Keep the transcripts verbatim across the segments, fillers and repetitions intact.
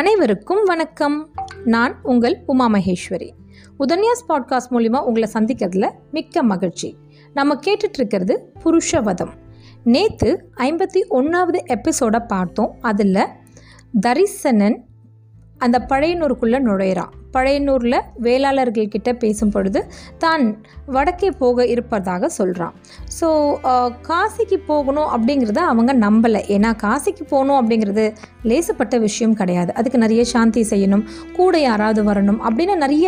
அனைவருக்கும் வணக்கம். நான் உங்கள் உமா மகேஸ்வரி. உதன்யாஸ் பாட்காஸ்ட் மூலிமா உங்களை சந்திக்கிறதுல மிக்க மகிழ்ச்சி. நம்ம கேட்டுட்ருக்கிறது புருஷவதம். நேற்று ஐம்பத்தி ஒன்றாவது எபிசோடை பார்த்தோம். அதில் தரிசனன் அந்த பழையனூருக்குள்ளே நுழையிறான். பழையனூரில் வேளாளர்கள்கிட்ட பேசும் பொழுது தான் வடக்கே போக இருப்பதாக சொல்கிறான். ஸோ காசிக்கு போகணும் அப்படிங்கிறத அவங்க நம்பலை. ஏன்னா காசிக்கு போகணும் அப்படிங்கிறது லேசப்பட்ட விஷயம் கிடையாது. அதுக்கு நிறைய சாந்தி செய்யணும், கூட யாராவது வரணும் அப்படின்னு நிறைய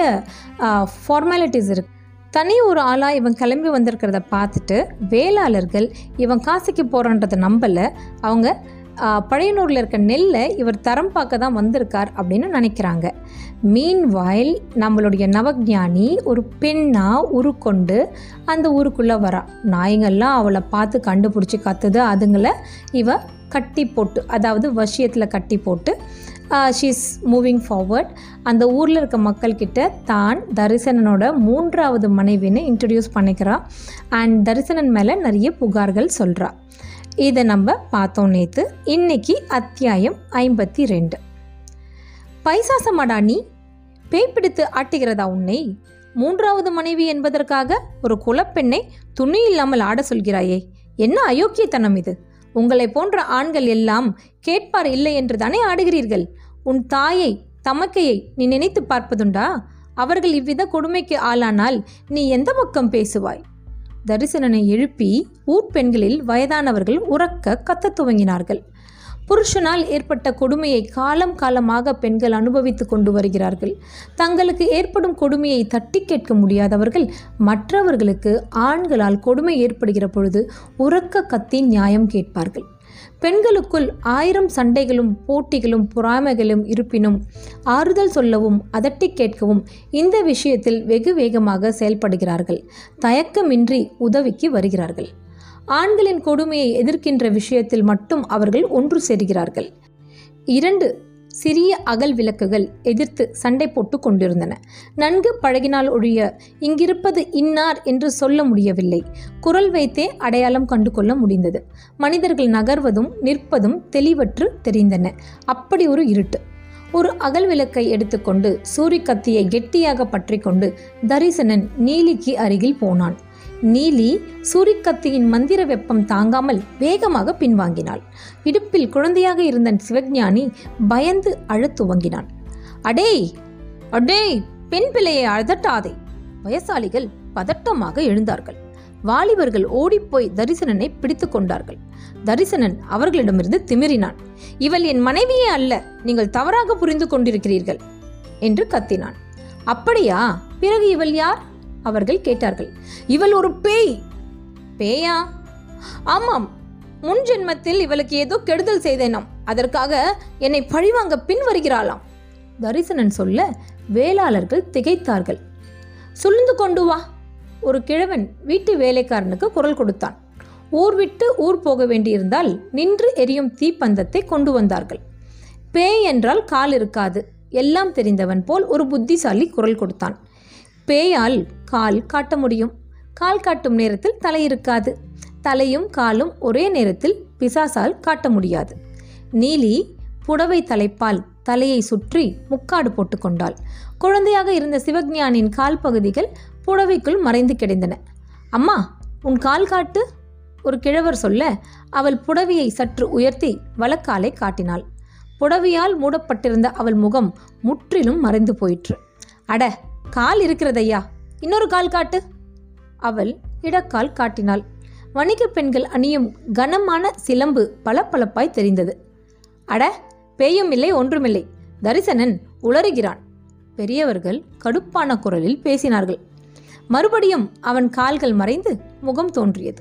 ஃபார்மாலிட்டிஸ் இருக்குது. தனி ஒரு ஆளாக இவன் கிளம்பி வந்திருக்கிறத பார்த்துட்டு வேளாளர்கள் இவன் காசிக்கு போகிறான்றதை நம்பலை. அவங்க பழையனூரில் இருக்க நெல்லை இவர் தரம் பார்க்க தான் வந்திருக்கார் அப்படின்னு நினைக்கிறாங்க. மீன்வாயில் நம்மளுடைய நவஞானி ஒரு பெண்ணாக உருக்கொண்டு அந்த ஊருக்குள்ளே வரா. நாய்ங்கள்லாம் அவளை பார்த்து கண்டுபிடிச்சி கற்றுது. அதுங்களை இவ கட்டி போட்டு, அதாவது வசியத்தில் கட்டி போட்டு ஷீ இஸ் மூவிங் ஃபார்வர்ட். அந்த ஊரில் இருக்க மக்கள்கிட்ட தான் தரிசனனோட மூன்றாவது மனைவின்னு இன்ட்ரடியூஸ் பண்ணிக்கிறா. அண்ட் தரிசனன் மேலே நிறைய புகார்கள் சொல்கிறா. இதை நம்ம பார்த்தோம் நேற்று. இன்னைக்கு அத்தியாயம் ஐம்பத்தி ரெண்டு. பைசாசமாடா நீ, பேய் பிடித்து ஆட்டுகிறதா உன்னை? மூன்றாவது மனைவி என்பதற்காக ஒரு குலப்பெண்ணை துணி இல்லாமல் ஆட சொல்கிறாயே, என்ன அயோக்கியத்தனம் இது! உங்களை போன்ற ஆண்கள் எல்லாம் கேட்பார் இல்லை என்று தானே ஆடுகிறீர்கள். உன் தாயை தமக்கையை நீ நினைத்து பார்ப்பதுண்டா? அவர்கள் இவ்வித கொடுமைக்கு ஆளானால் நீ எந்த பக்கம் பேசுவாய்? தரிசனனை எழுப்பி ஊர்ப்பெண்களில் வயதானவர்கள் உறக்க கத்த துவங்கினார்கள். புருஷனால் ஏற்பட்ட கொடுமையை காலம் காலமாக பெண்கள் அனுபவித்து கொண்டு வருகிறார்கள். தங்களுக்கு ஏற்படும் கொடுமையை தட்டி கேட்க முடியாதவர்கள் மற்றவர்களுக்கு ஆண்களால் கொடுமை ஏற்படுகிற பொழுது உறக்க கத்தி நியாயம் கேட்பார்கள். பெண்களுக்குள் ஆயிரம் சண்டைகளும் போட்டிகளும் பொறாமைகளும் இருப்பினும் ஆறுதல் சொல்லவும் அதட்டி கேட்கவும் இந்த விஷயத்தில் வெகு வேகமாக செயல்படுகிறார்கள். தயக்கமின்றி உதவிக்கு வருகிறார்கள். ஆண்களின் கொடுமையை எதிர்க்கின்ற விஷயத்தில் மட்டும் அவர்கள் ஒன்று சேர்கிறார்கள். இரண்டு சிறிய அகல் விளக்குகள் எதிர்த்து சண்டை போட்டு கொண்டிருந்தன. நன்கு பழகினால் ஒழிய இங்கிருப்பது இன்னார் என்று சொல்ல முடியவில்லை. குரல் வைத்தே அடையாளம் கண்டு கொள்ள முடிந்தது. மனிதர்கள் நகர்வதும் நிற்பதும் தெளிவற்று தெரிந்தன. அப்படி ஒரு இருட்டு. ஒரு அகல் விளக்கை எடுத்துக்கொண்டு சூரிகத்தியை கெட்டியாக பற்றி கொண்டு தரிசனன் நீலிக்கு அருகில் போனான். நீலி சூரிக்கத்தியின் மந்திர வெப்பம் தாங்காமல் வேகமாக பின்வாங்கினாள். இடுப்பில் குழந்தையாக இருந்த சிவஞானி பயந்து அழத் துவங்கினான். அடே அடே, பெண் பிள்ளையை அழதட்டாதே! வயசாளிகள் பதட்டமாக எழுந்தார்கள். வாலிபர்கள் ஓடிப்போய் தரிசனனை பிடித்து கொண்டார்கள். தரிசனன் அவர்களிடமிருந்து திமிரினான். இவள் என் மனைவியே அல்ல, நீங்கள் தவறாக புரிந்து கொண்டிருக்கிறீர்கள் என்று கத்தினான். அப்படியா? பிறகு இவள் யார்? அவர்கள் கேட்டார்கள். இவள் ஒரு பேய். பேயா? ஆமாம், முன் ஜென்மத்தில் இவளுக்கு ஏதோ கெடுதல் செய்தேனாம். அதற்காக என்னை பழிவாங்க பின் வருகிறாளாம் தரிசனன் சொல்ல வேளாளர்கள் திகைத்தார்கள். சுளுந்து கொண்டு வா! ஒரு கிழவன் வீட்டு வேலைக்காரனுக்கு குரல் கொடுத்தான். ஊர் விட்டு ஊர் போக வேண்டியிருந்தால் நின்று எரியும் தீப்பந்தத்தை கொண்டு வந்தார்கள். பேய் என்றால் கால் இருக்காது. எல்லாம் தெரிந்தவன் போல் ஒரு புத்திசாலி குரல் கொடுத்தான். பேயால் கால் காட்ட முடியும். கால் காட்டும் நேரத்தில் தலை இருக்காது. தலையும் காலும் ஒரே நேரத்தில் பிசாசால் காட்ட முடியாது. நீலி புடவை தலைப்பால் தலையை சுற்றி முக்காடு போட்டு கொண்டாள். குழந்தையாக இருந்த சிவஞானின் கால் பகுதிகள் புடவைக்குள் மறைந்து கிடந்தன. அம்மா, உன் கால் காட்டு! ஒரு கிழவர் சொல்ல அவள் புடவையை சற்று உயர்த்தி வலக்காலை காட்டினாள். புடவையால் மூடப்பட்டிருந்த அவள் முகம் முற்றிலும் மறைந்து போயிற்று. அட, கால் இருக்கிறதையா, இன்னொரு கால் காட்டு! அவள் இடக்கால் காட்டினாள். வணிக பெண்கள் அணியும் கனமான சிலம்பு பளபளப்பாய் தெரிந்தது. அட, பேயும் இல்லை ஒன்றுமில்லை, தரிசனன் உளறுகிறான்! பெரியவர்கள் கடுப்பான குரலில் பேசினார்கள். மறுபடியும் அவன் கால்கள் மறைந்து முகம் தோன்றியது.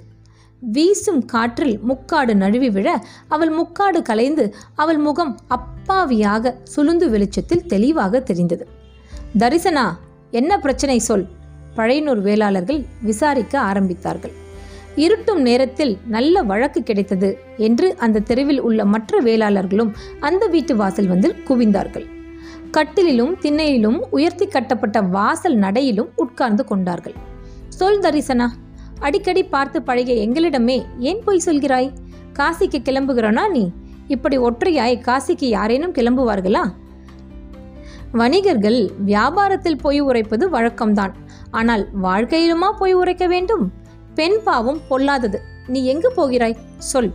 வீசும் காற்றில் முக்காடு நழுவி விழ அவள் முக்காடு கலைந்து அவள் முகம் அப்பாவியாக சுளுந்து வெளிச்சத்தில் தெளிவாக தெரிந்தது. தரிசனா, என்ன பிரச்சனை சொல்! பழையனூர் வேளாளர்கள் விசாரிக்க ஆரம்பித்தார்கள். இருட்டும் நேரத்தில் நல்ல வழக்கு கிடைத்தது என்று அந்த தெருவில் உள்ள மற்ற வேளாளர்களும் அந்த வீட்டு வாசல் வந்து குவிந்தார்கள். கட்டிலும் திண்ணையிலும் உயர்த்தி கட்டப்பட்ட வாசல் நடையிலும் உட்கார்ந்து கொண்டார்கள். சொல் தரிசனா, அடிக்கடி பார்த்து பழகிய எங்களிடமே ஏன் போய் சொல்கிறாய்? காசிக்கு கிளம்புகிறானா நீ? இப்படி ஒற்றையாய் காசிக்கு யாரேனும் கிளம்புவார்களா? வணிகர்கள் வியாபாரத்தில் போய் உரைப்பது வழக்கம்தான். ஆனால் வாழ்க்கையிலுமா போய் உரைக்க வேண்டும்? பெண் பாவம் பொல்லாதது. நீ எங்கு போகிறாய் சொல்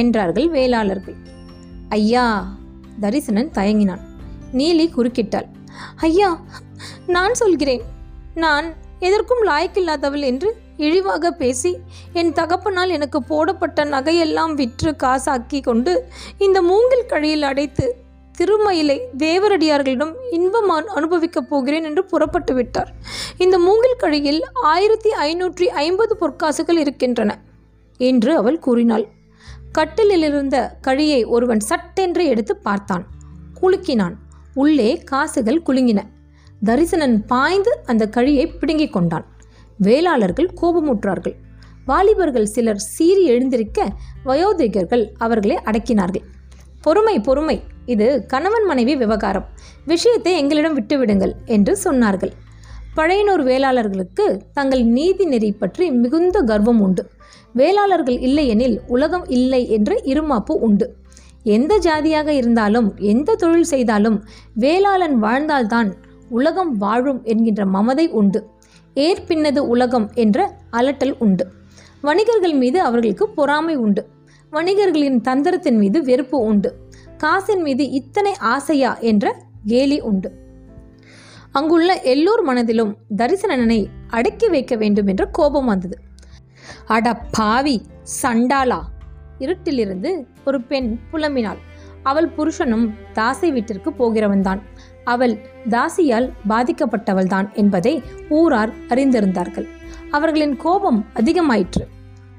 என்றார்கள் வேளாளர்கள். ஐயா, தரிசனன் தயங்கினான். நீலி குறுக்கிட்டாள். ஐயா, நான் சொல்கிறேன். நான் எதற்கும் லாய்க்கில்லாதவள் என்று இழிவாக பேசி என் தகப்பனால் எனக்கு போடப்பட்ட நகையெல்லாம் விற்று காசாக்கி கொண்டு இந்த மூங்கில் கழியில் அடைத்து திருமயிலை தேவரடியார்களிடம் இன்பமான் அனுபவிக்கப் போகிறேன் என்று புறப்பட்டு விட்டார். இந்த மூங்கில் கழியில் ஆயிரத்தி ஐநூற்றி ஐம்பது பொற்காசுகள் இருக்கின்றன என்று அவள் கூறினாள். கட்டிலிலிருந்த கழியை ஒருவன் சட்டென்று எடுத்து பார்த்தான். குலுக்கினான். உள்ளே காசுகள் குலுங்கின. தரிசனன் பாய்ந்து அந்த கழியை பிடுங்கி கொண்டான். வேளாளர்கள் கோபமுற்றார்கள். வாலிபர்கள் சிலர் சீறி எழுந்திருக்க வயோதிகர்கள் அவர்களை அடக்கினார்கள். பொறுமை பொறுமை, இது கணவன் மனைவி விவகாரம், விஷயத்தை எங்களிடம் விட்டுவிடுங்கள் என்று சொன்னார்கள். பழையனூர் வேளாளர்களுக்கு தங்கள் நீதி நெறி பற்றி மிகுந்த கர்வம் உண்டு. வேளாளர்கள் இல்லையெனில் உலகம் இல்லை என்ற இருமாப்பு உண்டு. எந்த ஜாதியாக இருந்தாலும் எந்த தொழில் செய்தாலும் வேளாளன் வாழ்ந்தால்தான் உலகம் வாழும் என்கின்ற மமதை உண்டு. ஏற்பின்னது உலகம் என்ற அலட்டல் உண்டு. வணிகர்கள் மீது அவர்களுக்கு பொறாமை உண்டு. வணிகர்களின் தந்திரத்தின் மீது வெறுப்பு உண்டு. காசின் மீது இத்தனை ஆசையா என்ற கேலி உண்டு. அங்குள்ள எல்லோர் மனதிலும் தரிசனனை அடக்கி வைக்க வேண்டும் என்ற கோபம் வந்தது. அட பாவி, சண்டாளா! இருட்டிலிருந்து ஒரு பெண் புலம்பினாள். அவள் புருஷனும் தாசை வீட்டிற்கு போகிறவன்தான். அவள் தாசியால் பாதிக்கப்பட்டவள்தான் என்பதை ஊரார் அறிந்திருந்தார்கள். அவர்களின் கோபம் அதிகமாயிற்று.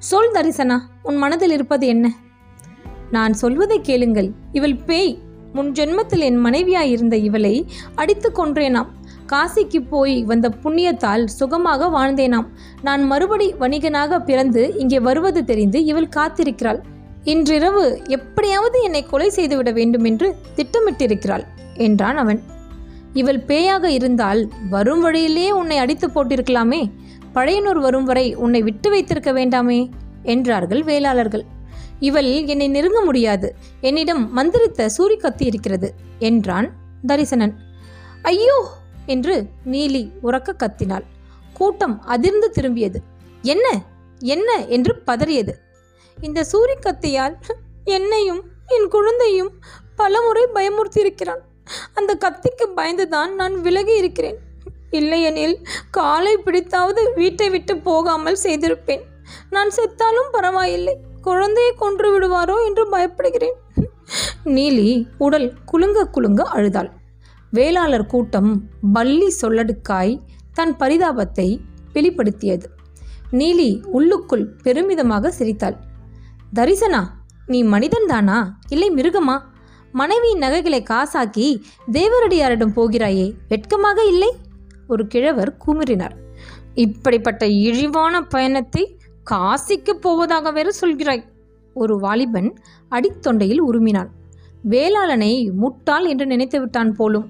சொல் தரிசனா, உன் மனதில் இருப்பது என்ன? நான் சொல்வதை கேளுங்கள். இவள் பேய். முன் ஜென்மத்தில் என் மனைவியாயிருந்த இவளை அடித்து கொன்றேனாம். காசிக்கு போய் வந்த புண்ணியத்தால் சுகமாக வாழ்ந்தேனாம். நான் மறுபடி வணிகனாக பிறந்து இங்கே வருவது தெரிந்து இவள் காத்திருக்கிறாள். இன்றிரவு எப்படியாவது என்னை கொலை செய்துவிட வேண்டும் என்று திட்டமிட்டிருக்கிறாள் என்றான் அவன். இவள் பேயாக இருந்தால் வரும் வழியிலே உன்னை அடித்து போட்டிருக்கலாமே. பழையனூர் வரும் வரை உன்னை விட்டு வைத்திருக்க வேண்டாமே என்றார்கள் வேளாளர்கள். இவள் என்னை நெருங்க முடியாது. என்னிடம் மந்திரித்த சூரி கத்தி இருக்கிறது என்றான் தரிசனன். ஐயோ என்று நீலி உரக்க கத்தினாள். கூட்டம் அதிர்ந்து திரும்பியது. என்ன என்ன என்று பதறியது. இந்த சூரி கத்தியால் என்னையும் என் குழந்தையும் பலமுறை பயமுறுத்தியிருக்கிறான். அந்த கத்திக்கு பயந்துதான் நான் விலகி இருக்கிறேன். இல்லையெனில் காலை பிடித்தாவது வீட்டை விட்டு போகாமல் செய்திருப்பேன். நான் செத்தாலும் பரவாயில்லை, குழந்தையை கொன்று விடுவாரோ என்று பயப்படுகிறேன். நீலி உடல் குலுங்க குலுங்க அழுதாள். வேளாளர் கூட்டம் பள்ளி சொல்லடுக்காய் தன் பரிதாபத்தை வெளிப்படுத்தியது. நீலி உள்ளுக்குள் பெருமிதமாக சிரித்தாள். தரிசனா, நீ மனிதன்தானா இல்லை மிருகமா? மனைவியின் நகைகளை காசாக்கி தேவரடியாரிடம் போகிறாயே, வெட்கமாக இல்லை? ஒரு கிழவர் கூமிறினார். இப்படிப்பட்ட இழிவான பயணத்தை காசிக்கு போவதாக வேறு சொல்கிறாய். ஒரு வாலிபன் அடித்தொண்டையில் உருமினான். வேளாளனை முட்டாள் என்று நினைத்து விட்டான் போலும்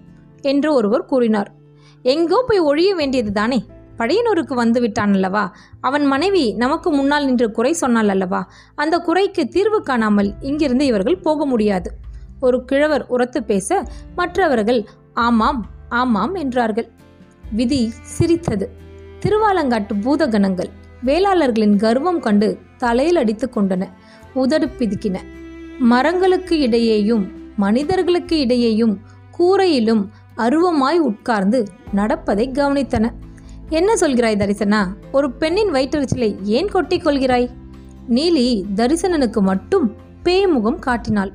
என்று ஒருவர் கூறினார். எங்கோ போய் ஒழிய வேண்டியது தானே. பழையனூருக்கு வந்து விட்டான் அல்லவா? அவன் மனைவி நமக்கு முன்னால் நின்று குறை சொன்னாள் அல்லவா? அந்த குறைக்கு தீர்வு காணாமல் இங்கிருந்து இவர்கள் போக முடியாது. ஒரு கிழவர் உரத்து பேச மற்றவர்கள் ஆமாம் ஆமாம் என்றார்கள். விதி சிரித்தது. திருவாலங்காட்டு பூதகணங்கள் வேளாளர்களின் கர்வம் கண்டு தலையில் அடித்து கொண்டன, உதடு பிதுக்கின. மரங்களுக்கு இடையேயும் மனிதர்களுக்கு இடையேயும் கூரையிலும் அருவமாய் உட்கார்ந்து நடப்பதை கவனித்தன. என்ன சொல்கிறாய் தரிசனா? ஒரு பெண்ணின் வயிற்றுச்சிலை ஏன் கொட்டிக் கொள்கிறாய்? நீலி தரிசனனுக்கு மட்டும் பேய் முகம் காட்டினாள்.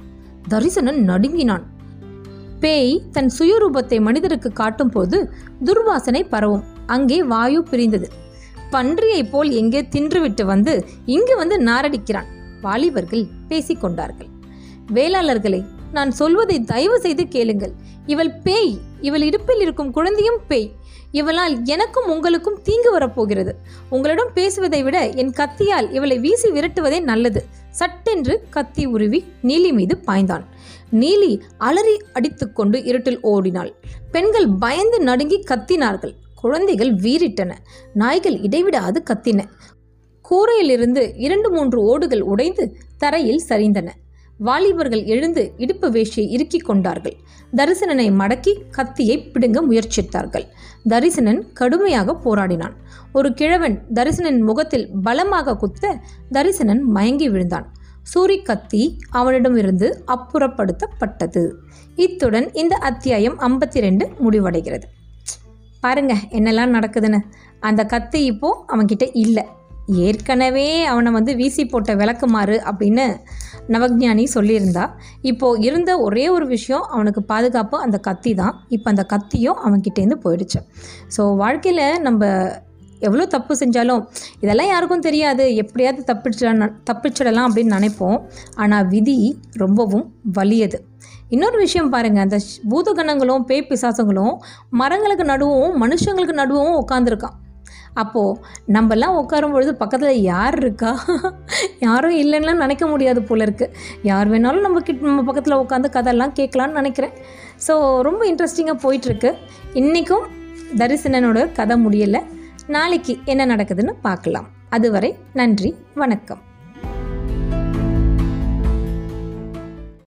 தரிசனன் நடுங்கினான். பேய் தன் சுயரூபத்தை மனிதருக்கு காட்டும் போது துர்வாசனை பரவும். அங்கே வாயு பிரிந்தது. பன்றியை போல் எங்கே தின்றுவிட்டு வந்து இங்கு வந்து நாரடிக்கிறான். வாலிபர்கள் பேசிக்கொண்டார்கள். வேளாளர்களே, நான் சொல்வதை தயவு செய்து கேளுங்கள். இவள் பேய். இவள் இடுப்பில் இருக்கும் குழந்தையும் பேய். இவளால் எனக்கும் உங்களுக்கும் தீங்கு வரப்போகிறது. உங்களிடம் பேசுவதை விட என் கத்தியால் இவளை வீசி விரட்டுவதே நல்லது. சட்டென்று கத்தி உருவி நீலி மீது பாய்ந்தான். நீலி அலறி அடித்துக்கொண்டு இருட்டில் ஓடினாள். பெண்கள் பயந்து நடுங்கி கத்தினார்கள். குழந்தைகள் வீறிட்டன. நாய்கள் இடைவிடாது கத்தின. கூரையிலிருந்து இரண்டு மூன்று ஓடுகள் உடைந்து தரையில் சரிந்தன. வாலிபர்கள் எழுந்து இடுப்பு வேஷியை இறுக்கிக் கொண்டார்கள். தரிசனனை மடக்கி கத்தியை பிடுங்க முயற்சித்தார்கள். தரிசனன் கடுமையாக போராடினான். ஒரு கிழவன் தரிசனன் முகத்தில் பலமாக குத்த தரிசனன் மயங்கி விழுந்தான். சூரி கத்தி அவனிடமிருந்து அப்புறப்படுத்தப்பட்டது. இத்துடன் இந்த அத்தியாயம் ஐம்பத்தி ரெண்டு முடிவடைகிறது. பாருங்க என்னெல்லாம் நடக்குதுன்னு. அந்த கத்தி இப்போ அவன்கிட்ட இல்லை. ஏற்கனவே அவனை வந்து வீசி போட்ட விளக்குமாறு அப்படின்னு நவஜானி சொல்லியிருந்தா, இப்போது இருந்த ஒரே ஒரு விஷயம் அவனுக்கு பாதுகாப்பு அந்த கத்தி தான். இப்போ அந்த கத்தியும் அவன்கிட்டேருந்து போயிடுச்சு. ஸோ வாழ்க்கையில் நம்ம எவ்வளோ தப்பு செஞ்சாலும் இதெல்லாம் யாருக்கும் தெரியாது, எப்படியாவது தப்பிச்சிட தப்பிச்சிடலாம் அப்படின்னு நினைப்போம். ஆனால் விதி ரொம்பவும் வலியது. இன்னொரு விஷயம் பாருங்கள், அந்த பூதகணங்களும் பேய் பிசாசங்களும் மரங்களுக்கு நடுவும் மனுஷங்களுக்கு நடுவும் உட்காந்துருக்கான். அப்போது நம்மலாம் உட்காரும் பொழுது பக்கத்தில் யார் இருக்கா, யாரும் இல்லைன்னா நினைக்க முடியாது போல இருக்குது. யார் வேணாலும் நம்ம கிட்ட நம்ம பக்கத்தில் உட்காந்து கதையெல்லாம் கேட்கலான்னு நினைக்கிறேன். ஸோ ரொம்ப இன்ட்ரெஸ்டிங்காக போயிட்டுருக்கு. இன்றைக்கும் தரிசனனோட கதை முடியலை. நாளைக்கு என்ன நடக்குதுன்னு பார்க்கலாம். அதுவரை நன்றி, வணக்கம்.